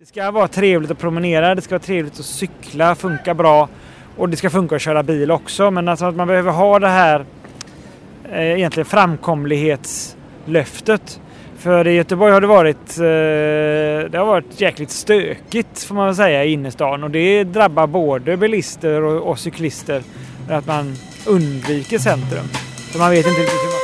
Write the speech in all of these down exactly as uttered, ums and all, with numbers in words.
Det ska vara trevligt att promenera, det ska vara trevligt att cykla, funka bra och det ska funka att köra bil också. Men alltså att man behöver ha det här eh, egentligen framkomlighetslöftet. För i Göteborg har det varit, eh, det har varit jäkligt stökigt får man väl säga i innerstan. Och det drabbar både bilister och, och cyklister för att man undviker centrum. Så man vet inte riktigt hur man...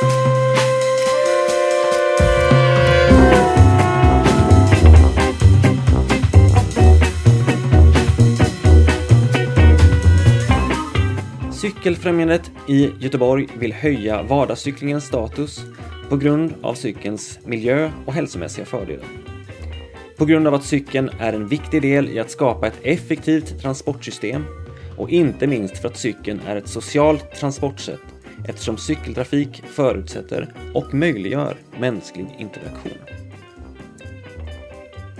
Cykelfrämjandet i Göteborg vill höja vardagscyklingens status på grund av cykelns miljö- och hälsomässiga fördelar. På grund av att cykeln är en viktig del i att skapa ett effektivt transportsystem och inte minst för att cykeln är ett socialt transportsätt eftersom cykeltrafik förutsätter och möjliggör mänsklig interaktion.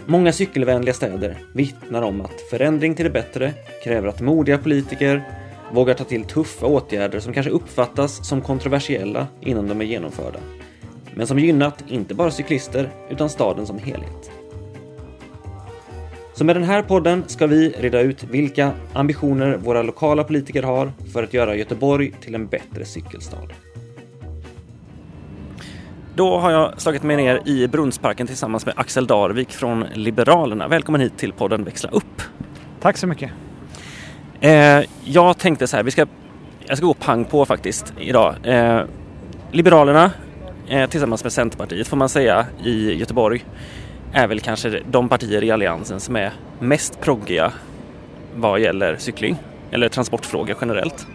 Många cykelvänliga städer vittnar om att förändring till det bättre kräver att modiga politiker vågar ta till tuffa åtgärder som kanske uppfattas som kontroversiella innan de är genomförda. Men som gynnat inte bara cyklister utan staden som helhet. Så med den här podden ska vi reda ut vilka ambitioner våra lokala politiker har för att göra Göteborg till en bättre cykelstad. Då har jag slagit mig ner i Brunnsparken tillsammans med Axel Darvik från Liberalerna. Välkommen hit till podden Växla upp. Tack så mycket. Eh, jag tänkte så här, vi ska, jag ska gå pang på faktiskt idag. Eh, Liberalerna eh, tillsammans med Centerpartiet får man säga i Göteborg är väl kanske de partier i alliansen som är mest proggiga vad gäller cykling eller transportfrågor generellt.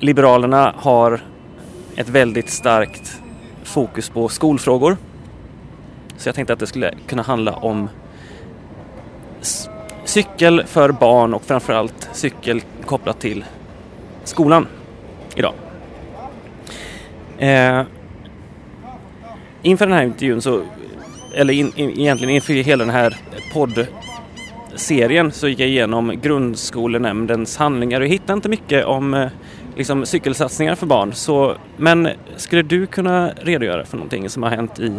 Liberalerna har ett väldigt starkt fokus på skolfrågor. Så jag tänkte att det skulle kunna handla om s- cykel för barn och framförallt cykel kopplat till skolan idag. Eh, inför den här intervjun så, eller in, in, egentligen inför hela den här poddserien så gick jag igenom Grundskolenämndens handlingar och hittade inte mycket om eh, liksom cykelsatsningar för barn. Så, men skulle du kunna redogöra för någonting som har hänt i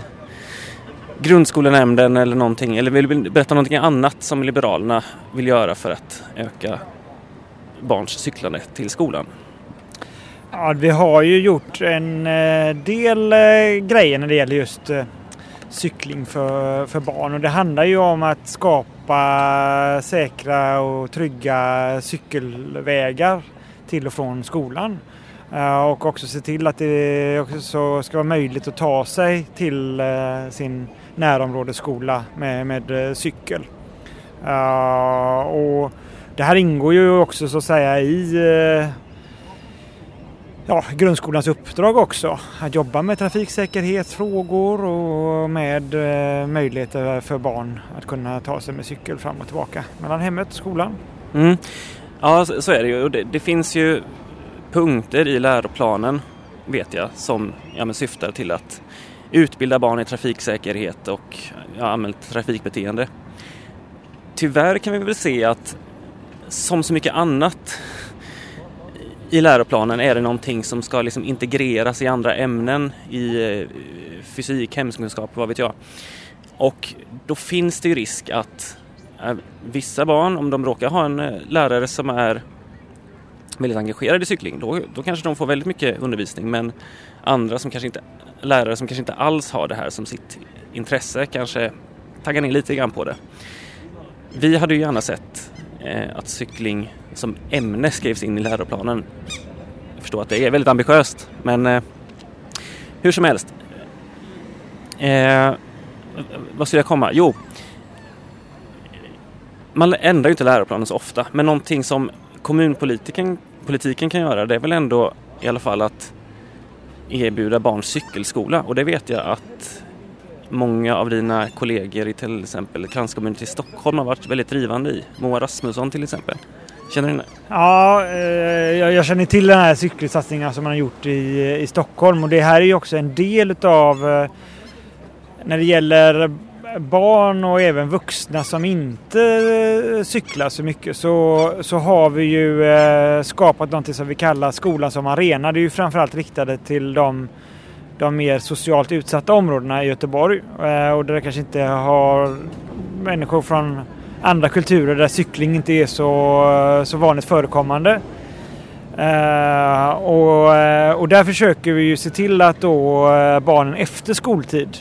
Grundskolenämnden eller någonting, eller vill du berätta någonting annat som Liberalerna vill göra för att öka barns cyklande till skolan? Ja, vi har ju gjort en del grejer när det gäller just cykling för, för barn, och det handlar ju om att skapa säkra och trygga cykelvägar till och från skolan. Och också se till att det också ska vara möjligt att ta sig till sin närområdesskola med, med cykel. Och det här ingår ju också så att säga i ja, grundskolans uppdrag också. Att jobba med trafiksäkerhetsfrågor och med möjligheter för barn att kunna ta sig med cykel fram och tillbaka mellan hemmet och skolan. Mm. Ja, så är det ju. Det, det finns ju punkter i läroplanen vet jag som ja, men syftar till att utbilda barn i trafiksäkerhet och ja, men, trafikbeteende. Tyvärr kan vi väl se att som så mycket annat i läroplanen är det någonting som ska liksom integreras i andra ämnen i fysik, hemkunskap, vad vet jag. Och då finns det ju risk att äh, vissa barn, om de råkar ha en lärare som är väldigt engagerade i cykling, då, då kanske de får väldigt mycket undervisning, men andra som kanske inte, lärare som kanske inte alls har det här som sitt intresse kanske taggar ner lite grann på det. Vi hade ju gärna sett eh, att cykling som ämne skrevs in i läroplanen. Jag förstår att det är väldigt ambitiöst, men eh, hur som helst. Eh, vad skulle jag komma? Jo, man ändrar ju inte läroplanen så ofta, men någonting som kommunpolitiken politiken kan göra, det är väl ändå i alla fall att erbjuda barn cykelskola, och det vet jag att många av dina kollegor i till exempel kranskommunen till Stockholm har varit väldigt drivande i. Moa Rasmusson till exempel. Känner du henne? Ja, jag känner till den här cykelsatsningen som man har gjort i, i Stockholm, och det här är ju också en del av när det gäller barn och även vuxna som inte cyklar så mycket, så, så har vi ju skapat något som vi kallar skolan som arena. Det är ju framförallt riktade till de, de mer socialt utsatta områdena i Göteborg, och där kanske inte har människor från andra kulturer där cykling inte är så, så vanligt förekommande. Eh, och, och där försöker vi ju se till att då barnen efter skoltid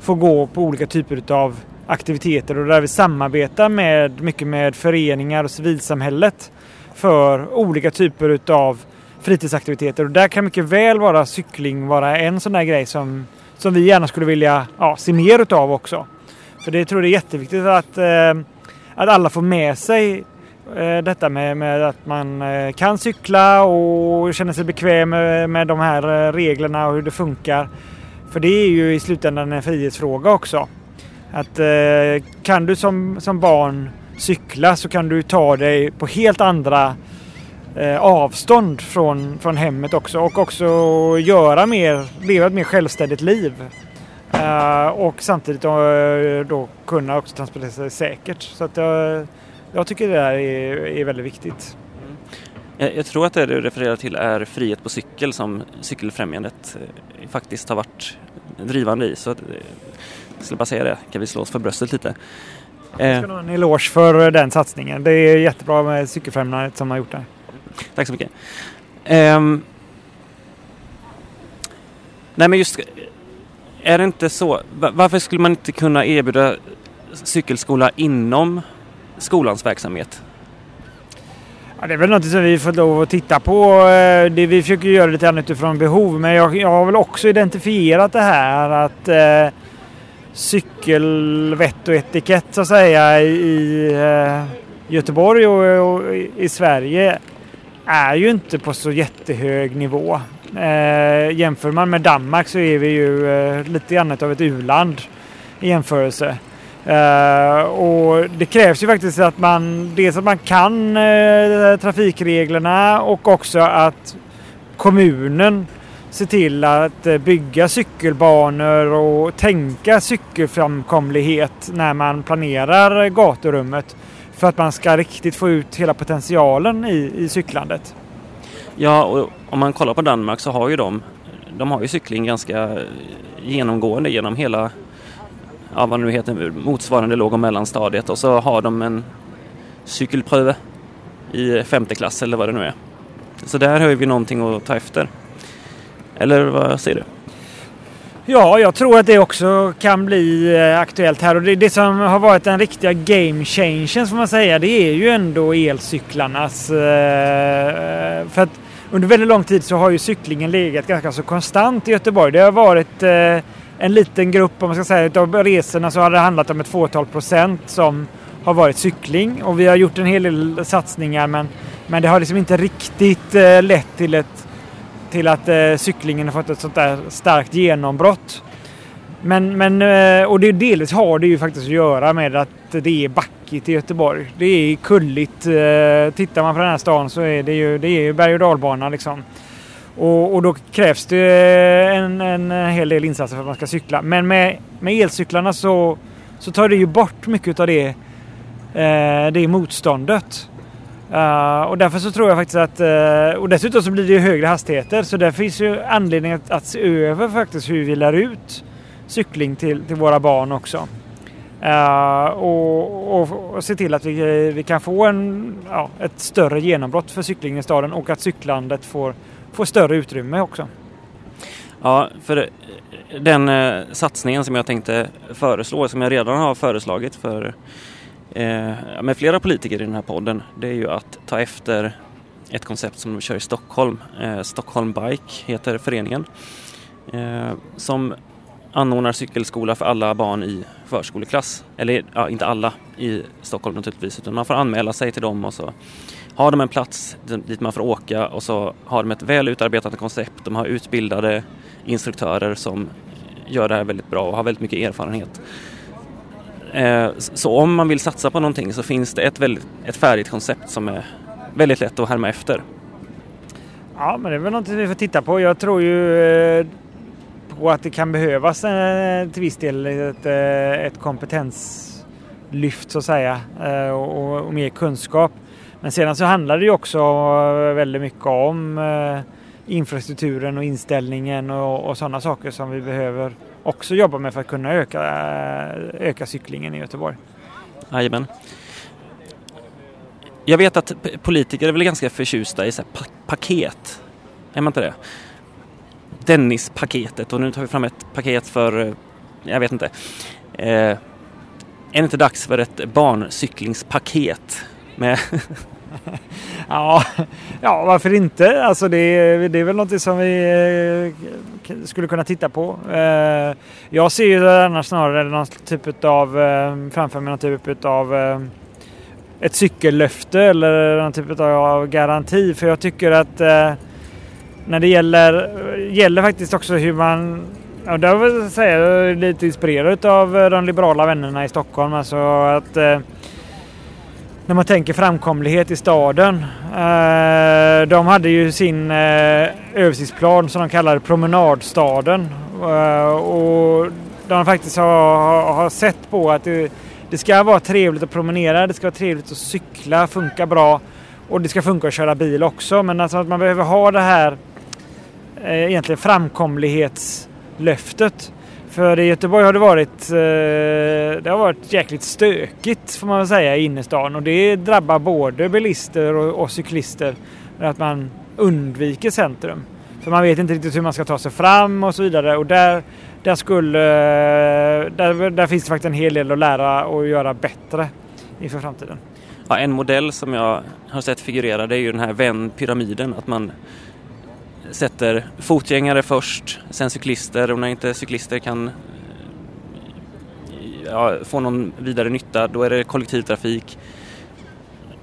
får gå på olika typer av aktiviteter, och där vi samarbetar med, mycket med föreningar och civilsamhället för olika typer av fritidsaktiviteter. Och där kan mycket väl vara cykling vara en sån där grej som, som vi gärna skulle vilja ja, se mer utav också. För det tror jag är jätteviktigt att, att alla får med sig detta med, med att man kan cykla och känna sig bekväm med, med de här reglerna och hur det funkar. För det är ju i slutändan en frihetsfråga också. Att kan du som, som barn cykla så kan du ta dig på helt andra eh, avstånd från, från hemmet också. Och också göra mer, leva ett mer självständigt liv. Eh, och samtidigt då, då kunna också transportera sig säkert. Så att jag, jag tycker det där är, är väldigt viktigt. Jag, jag tror att det du refererar till är frihet på cykel som Cykelfrämjandet faktiskt har varit drivande i. Så att, jag skulle bara säga det, kan vi slå oss för bröstet lite. Jag ska ha en eloge för den satsningen. Det är jättebra med Cykelfrämjandet som har gjort det. Tack så mycket. Um, nej men just, är det inte så, varför skulle man inte kunna erbjuda cykelskola inom skolans verksamhet? Ja, det är väl något som vi får lov att titta på. Det vi försöker göra lite grann utifrån behov, men jag, jag har väl också identifierat det här att eh, cykelvett och etikett så att säga i Göteborg och i Sverige är ju inte på så jättehög nivå. Jämför man med Danmark så är vi ju lite grann av ett u-land i jämförelse. Och det krävs ju faktiskt att man dels att man kan trafikreglerna och också att kommunen se till att bygga cykelbanor och tänka cykelframkomlighet när man planerar gatorummet för att man ska riktigt få ut hela potentialen i, i cyklandet. Ja, och om man kollar på Danmark så har ju de, de har ju cykling ganska genomgående genom hela ja, vad nu heter, motsvarande låg- och mellanstadiet, och så har de en cykelpröve i femte klass eller vad det nu är. Så där har vi någonting att ta efter. Eller vad säger du? Ja, jag tror att det också kan bli aktuellt här. Och det, det som har varit den riktiga game changen får man säga, det är ju ändå elcyklarnas. För att under väldigt lång tid så har ju cyklingen legat ganska så konstant i Göteborg. Det har varit en liten grupp, om man ska säga, av resorna så har det handlat om ett fåtal procent som har varit cykling. Och vi har gjort en hel del satsningar, men, men det har liksom inte riktigt lett till ett till att eh, cyklingen har fått ett sånt där starkt genombrott. Men, men, eh, och det delvis har det ju faktiskt att göra med att det är backigt i Göteborg. Det är kulligt. Eh, tittar man på den här stan så är det ju, det är ju berg- och dalbana liksom. Och, och då krävs det en, en hel del insatser för att man ska cykla. Men med, med elcyklarna så, så tar det ju bort mycket av det, eh, det motståndet. Uh, och därför så tror jag faktiskt att uh, och dessutom så blir det ju högre hastigheter, så där finns ju anledning att, att se över faktiskt hur vi lär ut cykling till, till våra barn också uh, och, och, och se till att vi, vi kan få en, ja, ett större genombrott för cyklingen i staden, och att cyklandet får, får större utrymme också. Ja, för den eh, satsningen som jag tänkte föreslå, som jag redan har föreslagit för med flera politiker i den här podden, det är ju att ta efter ett koncept som de kör i Stockholm. Eh, Stockholm Bike heter föreningen, eh, som anordnar cykelskola för alla barn i förskoleklass. Eller ja, inte alla i Stockholm naturligtvis, utan man får anmäla sig till dem, och så har de en plats dit man får åka, och så har de ett väl utarbetat koncept. De har utbildade instruktörer som gör det här väldigt bra och har väldigt mycket erfarenhet. Så om man vill satsa på någonting så finns det ett, väldigt, ett färdigt koncept som är väldigt lätt att härma efter. Ja, men det är väl något vi får titta på. Jag tror ju på att det kan behövas till viss del ett, ett kompetenslyft så att säga, och, och mer kunskap. Men sedan så handlar det ju också väldigt mycket om infrastrukturen och inställningen och, och sådana saker som vi behöver också jobba med för att kunna öka, öka cyklingen i Göteborg. Jajamän. Jag vet att politiker är väl ganska förtjusta i så här paket. Är man inte det? Dennispaketet. Och nu tar vi fram ett paket för, jag vet inte. Eh, är det inte dags för ett barncyklingspaket? Med ja, ja, varför inte? Alltså det, det är väl något som vi skulle kunna titta på. Jag ser ju annars snarare någon typ av, framför mig någon typ av ett cykellöfte eller någon typ av garanti. För jag tycker att när det gäller, gäller faktiskt också hur man... Ja, det vill jag säga, jag är lite inspirerad av de liberala vännerna i Stockholm. Alltså att... När man tänker framkomlighet i staden. Eh, de hade ju sin eh, översiktsplan som de kallar promenadstaden. Eh, och de faktiskt har, har sett på att det, det ska vara trevligt att promenera. Det ska vara trevligt att cykla, funka bra. Och det ska funka att köra bil också. Men alltså att man behöver ha det här eh, egentligen framkomlighetslöftet. För i Göteborg har det varit det har varit jäkligt stökigt, får man väl säga, i innerstan, och det drabbar både bilister och, och cyklister att man undviker centrum. För man vet inte riktigt hur man ska ta sig fram och så vidare, och där där skulle där, där finns det faktiskt en hel del att lära och göra bättre inför framtiden. Ja, en modell som jag har sett figurera, det är ju den här vändpyramiden, att man sätter fotgängare först, sen cyklister, och när inte cyklister kan ja, få någon vidare nytta, då är det kollektivtrafik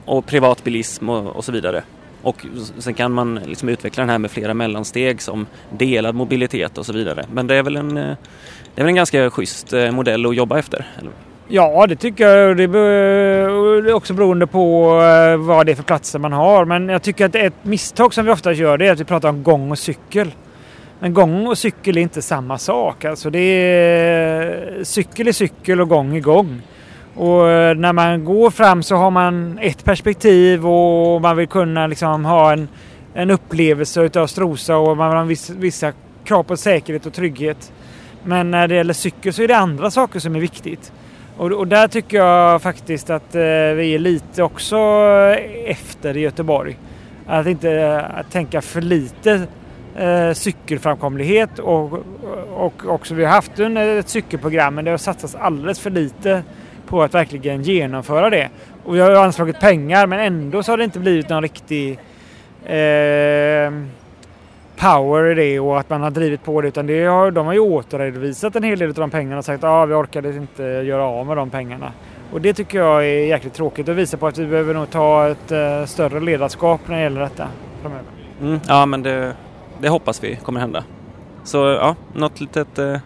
och privatbilism och, och så vidare. Och sen kan man liksom utveckla den här med flera mellansteg som delad mobilitet och så vidare. Men det är väl en, det är väl en ganska schysst modell att jobba efter, eller? Ja, det tycker jag. Det är också beroende på vad det är för platser man har. Men jag tycker att ett misstag som vi ofta gör, det är att vi pratar om gång och cykel. Men gång och cykel är inte samma sak. Alltså det är cykel i cykel och gång i gång. Och när man går fram så har man ett perspektiv och man vill kunna liksom ha en, en upplevelse utav strosa, och man vill ha vissa, vissa krav på säkerhet och trygghet. Men när det gäller cykel så är det andra saker som är viktigt. Och, och där tycker jag faktiskt att eh, vi är lite också efter i Göteborg. Att inte att tänka för lite eh, cykelframkomlighet. Och, och också vi har haft en, ett cykelprogram, men det har satsats alldeles för lite på att verkligen genomföra det. Och vi har anslagit pengar, men ändå så har det inte blivit någon riktig eh, power i det, och att man har drivit på det, utan det har, de har ju återredovisat en hel del av de pengarna och sagt att ah, vi orkade inte göra av med de pengarna. Och det tycker jag är jäkligt tråkigt, och visar på att vi behöver nog ta ett uh, större ledarskap när det gäller detta framöver. Mm, ja, men det, det hoppas vi kommer hända. Så ja, något litet uh,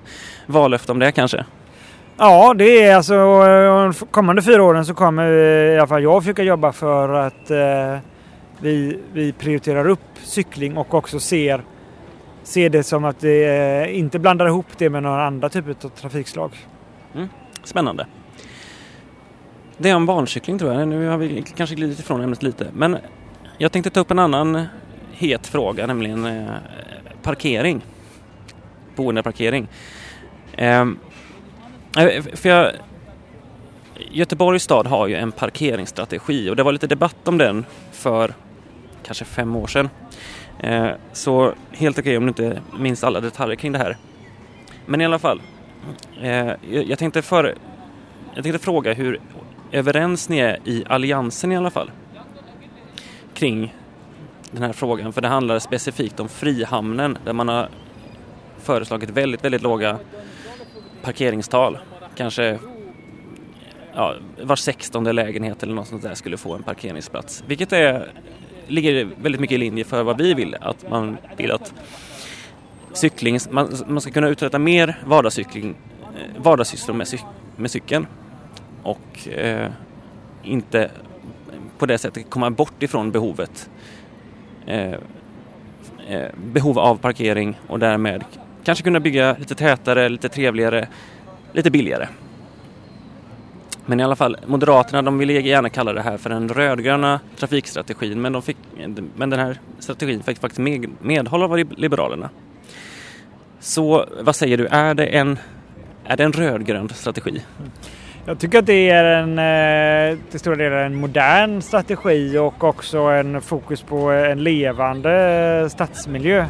vallöfte om det kanske. Ja, det är alltså de kommande fyra åren så kommer vi, i alla fall jag, försöka jobba för att uh, Vi, vi prioriterar upp cykling och också ser, ser det som att det inte blandar ihop det med några andra typer av trafikslag. Mm, spännande. Det är om barncykling, tror jag. Nu har vi kanske glidit ifrån ämnet lite. Men jag tänkte ta upp en annan het fråga, nämligen parkering. Boendeparkering. Ehm, för jag... Göteborgs stad har ju en parkeringsstrategi, och det var lite debatt om den för kanske fem år sedan. Eh, så helt okej om du inte minns alla detaljer kring det här. Men i alla fall, eh, jag, tänkte för, jag tänkte fråga hur överens ni är i alliansen i alla fall kring den här frågan. För det handlar specifikt om Frihamnen, där man har föreslagit väldigt, väldigt låga parkeringstal. Kanske... Ja, var sextonde lägenhet eller något sånt där skulle få en parkeringsplats. Vilket är, ligger väldigt mycket i linje för vad vi vill. Att man vill att cykling, man, man ska kunna uträtta mer vardagscykling, vardagssysslor med, cyk, med cykeln. Och eh, inte på det sättet komma bort ifrån behovet. Eh, eh, behov av parkering, och därmed kanske kunna bygga lite tätare, lite trevligare, lite billigare. Men i alla fall, Moderaterna, de ville gärna kalla det här för den rödgröna trafikstrategin. Men, de fick, men den här strategin fick faktiskt med, medhåll av Liberalerna. Så vad säger du, är det en, är det en rödgrön strategi? Jag tycker att det är en, till stora delar en modern strategi och också en fokus på en levande stadsmiljö.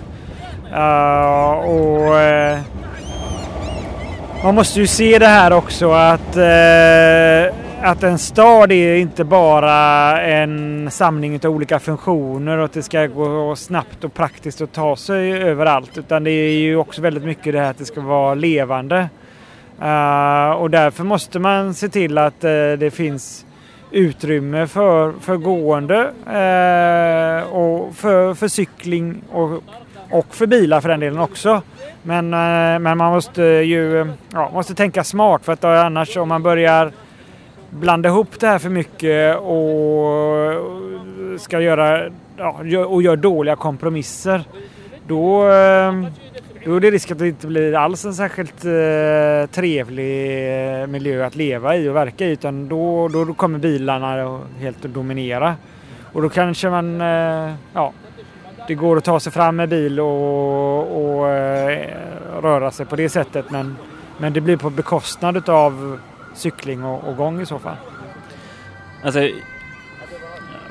Uh, och uh, man måste ju se det här också att, uh, att en stad är inte bara en samling av olika funktioner och att det ska gå snabbt och praktiskt att ta sig överallt, utan det är ju också väldigt mycket det här att det ska vara levande. Uh, och därför måste man se till att uh, det finns utrymme för, för gående uh, och för, för cykling och, och för bilar för den delen också. Men, uh, men man måste ju uh, ja, måste tänka smart, för att uh, annars om man börjar blanda ihop det här för mycket och ska göra uh, och gör dåliga kompromisser, då... Uh, Jo, det är risk att det inte blir alls en särskilt eh, trevlig eh, miljö att leva i och verka i, utan då, då, då kommer bilarna helt att dominera. Och då kanske man, eh, ja, det går att ta sig fram med bil och, och eh, röra sig på det sättet, men, men det blir på bekostnad av cykling och, och gång i så fall. Alltså,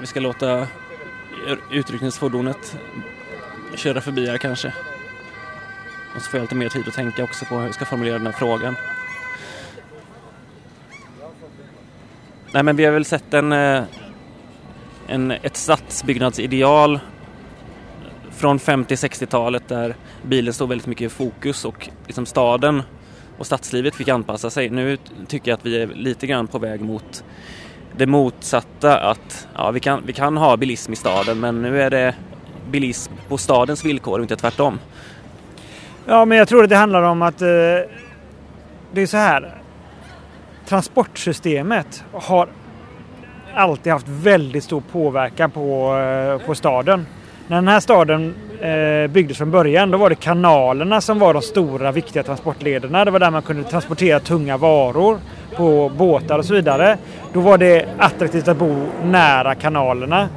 vi ska låta utryckningsfordonet köra förbi här kanske. Och så får jag lite mer tid att tänka också på hur jag ska formulera den här frågan. Nej, men vi har väl sett en, en, ett stadsbyggnadsideal från femtio-sextiotalet där bilen stod väldigt mycket i fokus och liksom staden och stadslivet fick anpassa sig. Nu tycker jag att vi är lite grann på väg mot det motsatta, att ja, vi kan, vi kan ha bilism i staden, men nu är det bilism på stadens villkor och inte tvärtom. Ja, men jag tror att det handlar om att eh, det är så här. Transportsystemet har alltid haft väldigt stor påverkan på, eh, på staden. När den här staden eh, byggdes från början, då var det kanalerna som var de stora viktiga transportlederna. Det var där man kunde transportera tunga varor på båtar och så vidare. Då var det attraktivt att bo nära kanalerna.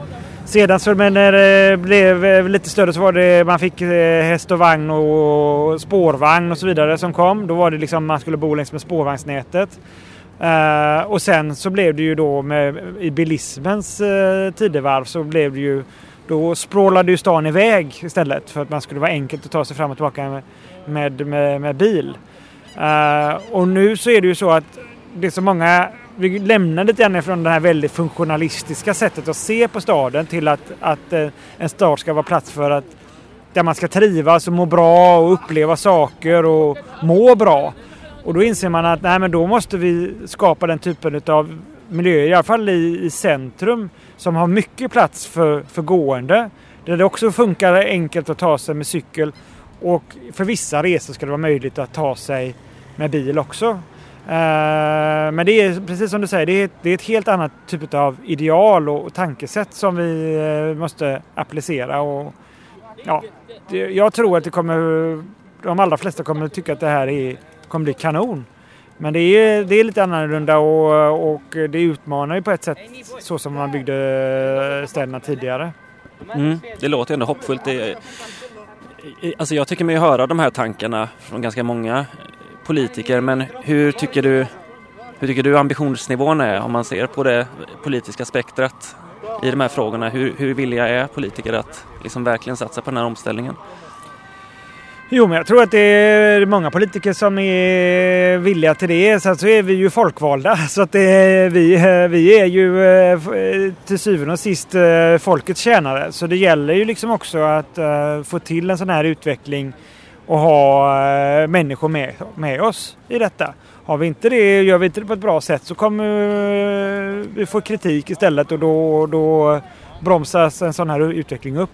Sedan så när det blev lite större så var det, man fick häst och vagn och spårvagn och så vidare som kom. Då var det liksom man skulle bo längs med spårvagnsnätet. Uh, och sen så blev det ju då med, i bilismens uh, tidevarv så blev det ju, då språlade ju stan iväg istället för att man skulle vara enkelt att ta sig fram och tillbaka med, med, med, med bil. Uh, och nu så är det ju så att det är så många... Vi lämnar lite grann från det här väldigt funktionalistiska sättet att se på staden till att, att en stad ska vara plats för att där man ska trivas och må bra och uppleva saker och må bra. Och då inser man att nej, men då måste vi skapa den typen av miljö, i alla fall i, i centrum, som har mycket plats för, för gående. Där det också funkar enkelt att ta sig med cykel, och för vissa resor ska det vara möjligt att ta sig med bil också. Men det är precis som du säger, det är, det är ett helt annat typ av ideal och tankesätt som vi måste applicera. Och, ja, det, jag tror att det kommer, de allra flesta kommer tycka att det här är, kommer bli kanon. Men det är, det är lite annorlunda och, och det utmanar ju på ett sätt så som man byggde städerna tidigare. Mm, det låter ändå hoppfullt. Det, alltså jag tycker mig höra de här tankarna från ganska många politiker, men hur tycker du hur tycker du ambitionsnivån är om man ser på det politiska spektrat i de här frågorna? Hur, hur villiga är politiker att liksom verkligen satsa på den här omställningen? Jo, men jag tror att det är många politiker som är villiga till det. Sen så är vi ju folkvalda, så att det är, vi, vi är ju till syvende och sist folkets tjänare. Så det gäller ju liksom också att få till en sån här utveckling och ha människor med, med oss i detta. Har vi inte det, gör vi inte det på ett bra sätt, så kommer vi få kritik istället, och då, då bromsas en sån här utveckling upp.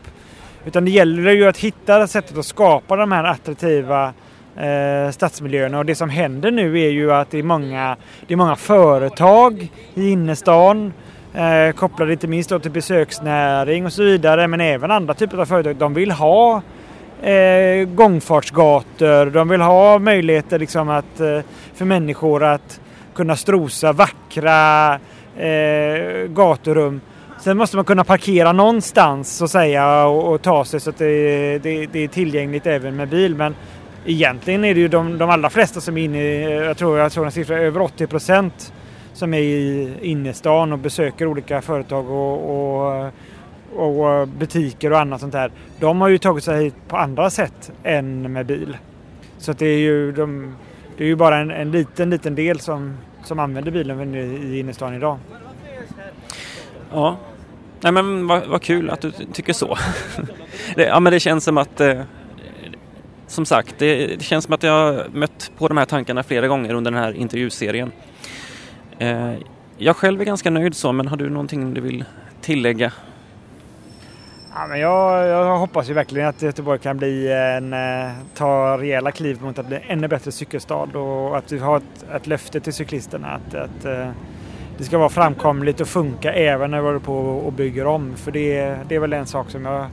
Utan det gäller ju att hitta sättet att skapa de här attraktiva eh, stadsmiljöerna. Och det som händer nu är ju att det är många, det är många företag i innerstan, eh, kopplade inte minst då till besöksnäring och så vidare, men även andra typer av företag. De vill ha Eh, gångfartsgator, de vill ha möjligheter liksom att, eh, för människor att kunna strosa vackra eh, gaturum. Sen måste man kunna parkera någonstans och, säga, och, och ta sig så att det, det, det är tillgängligt även med bil. Men egentligen är det ju de, de allra flesta som är inne, jag tror jag tror en siffra över åttio procent som är i innerstan och besöker olika företag och, och, och butiker och annat sånt där. De har ju tagit sig hit på andra sätt än med bil. Så att det är ju, de, det är ju bara en, en liten, liten del som, som använder bilen i innerstan idag. Ja, nej men vad, vad kul att du tycker så. det, ja men det känns som att... Eh... Som sagt, det, det känns som att jag har mött på de här tankarna flera gånger under den här intervjuserien. Eh, jag själv är ganska nöjd så, men har du någonting du vill tillägga? Ja, men jag, jag hoppas ju verkligen att Göteborg kan bli en, ta rejäla kliv mot att bli ännu bättre cykelstad. Och att vi har ett, ett löfte till cyklisterna att, att eh, det ska vara framkomligt och funka även när vi håller på och bygger om. För det, det är väl en sak som jag...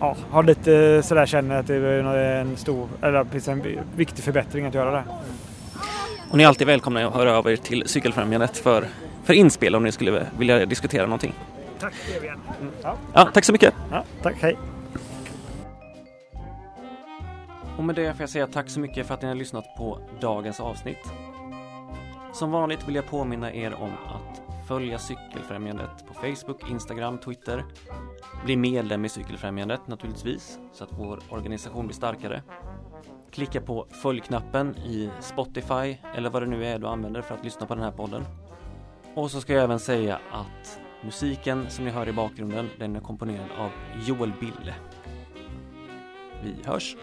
Ja, har lite sådär känner att det är en stor eller en viktig förbättring att göra det. Och ni är alltid välkomna att höra över till Cykelfrämjandet för, för inspel om ni skulle vilja diskutera någonting. Tack så mycket. Ja. Ja, tack så mycket. Ja, tack, hej. Och med det får jag säga tack så mycket för att ni har lyssnat på dagens avsnitt. Som vanligt vill jag påminna er om att följa Cykelfrämjandet på Facebook, Instagram, Twitter. Bli medlem i Cykelfrämjandet naturligtvis så att vår organisation blir starkare. Klicka på följ-knappen i Spotify eller vad det nu är du använder för att lyssna på den här podden. Och så ska jag även säga att musiken som ni hör i bakgrunden den är komponerad av Joel Bille. Vi hörs!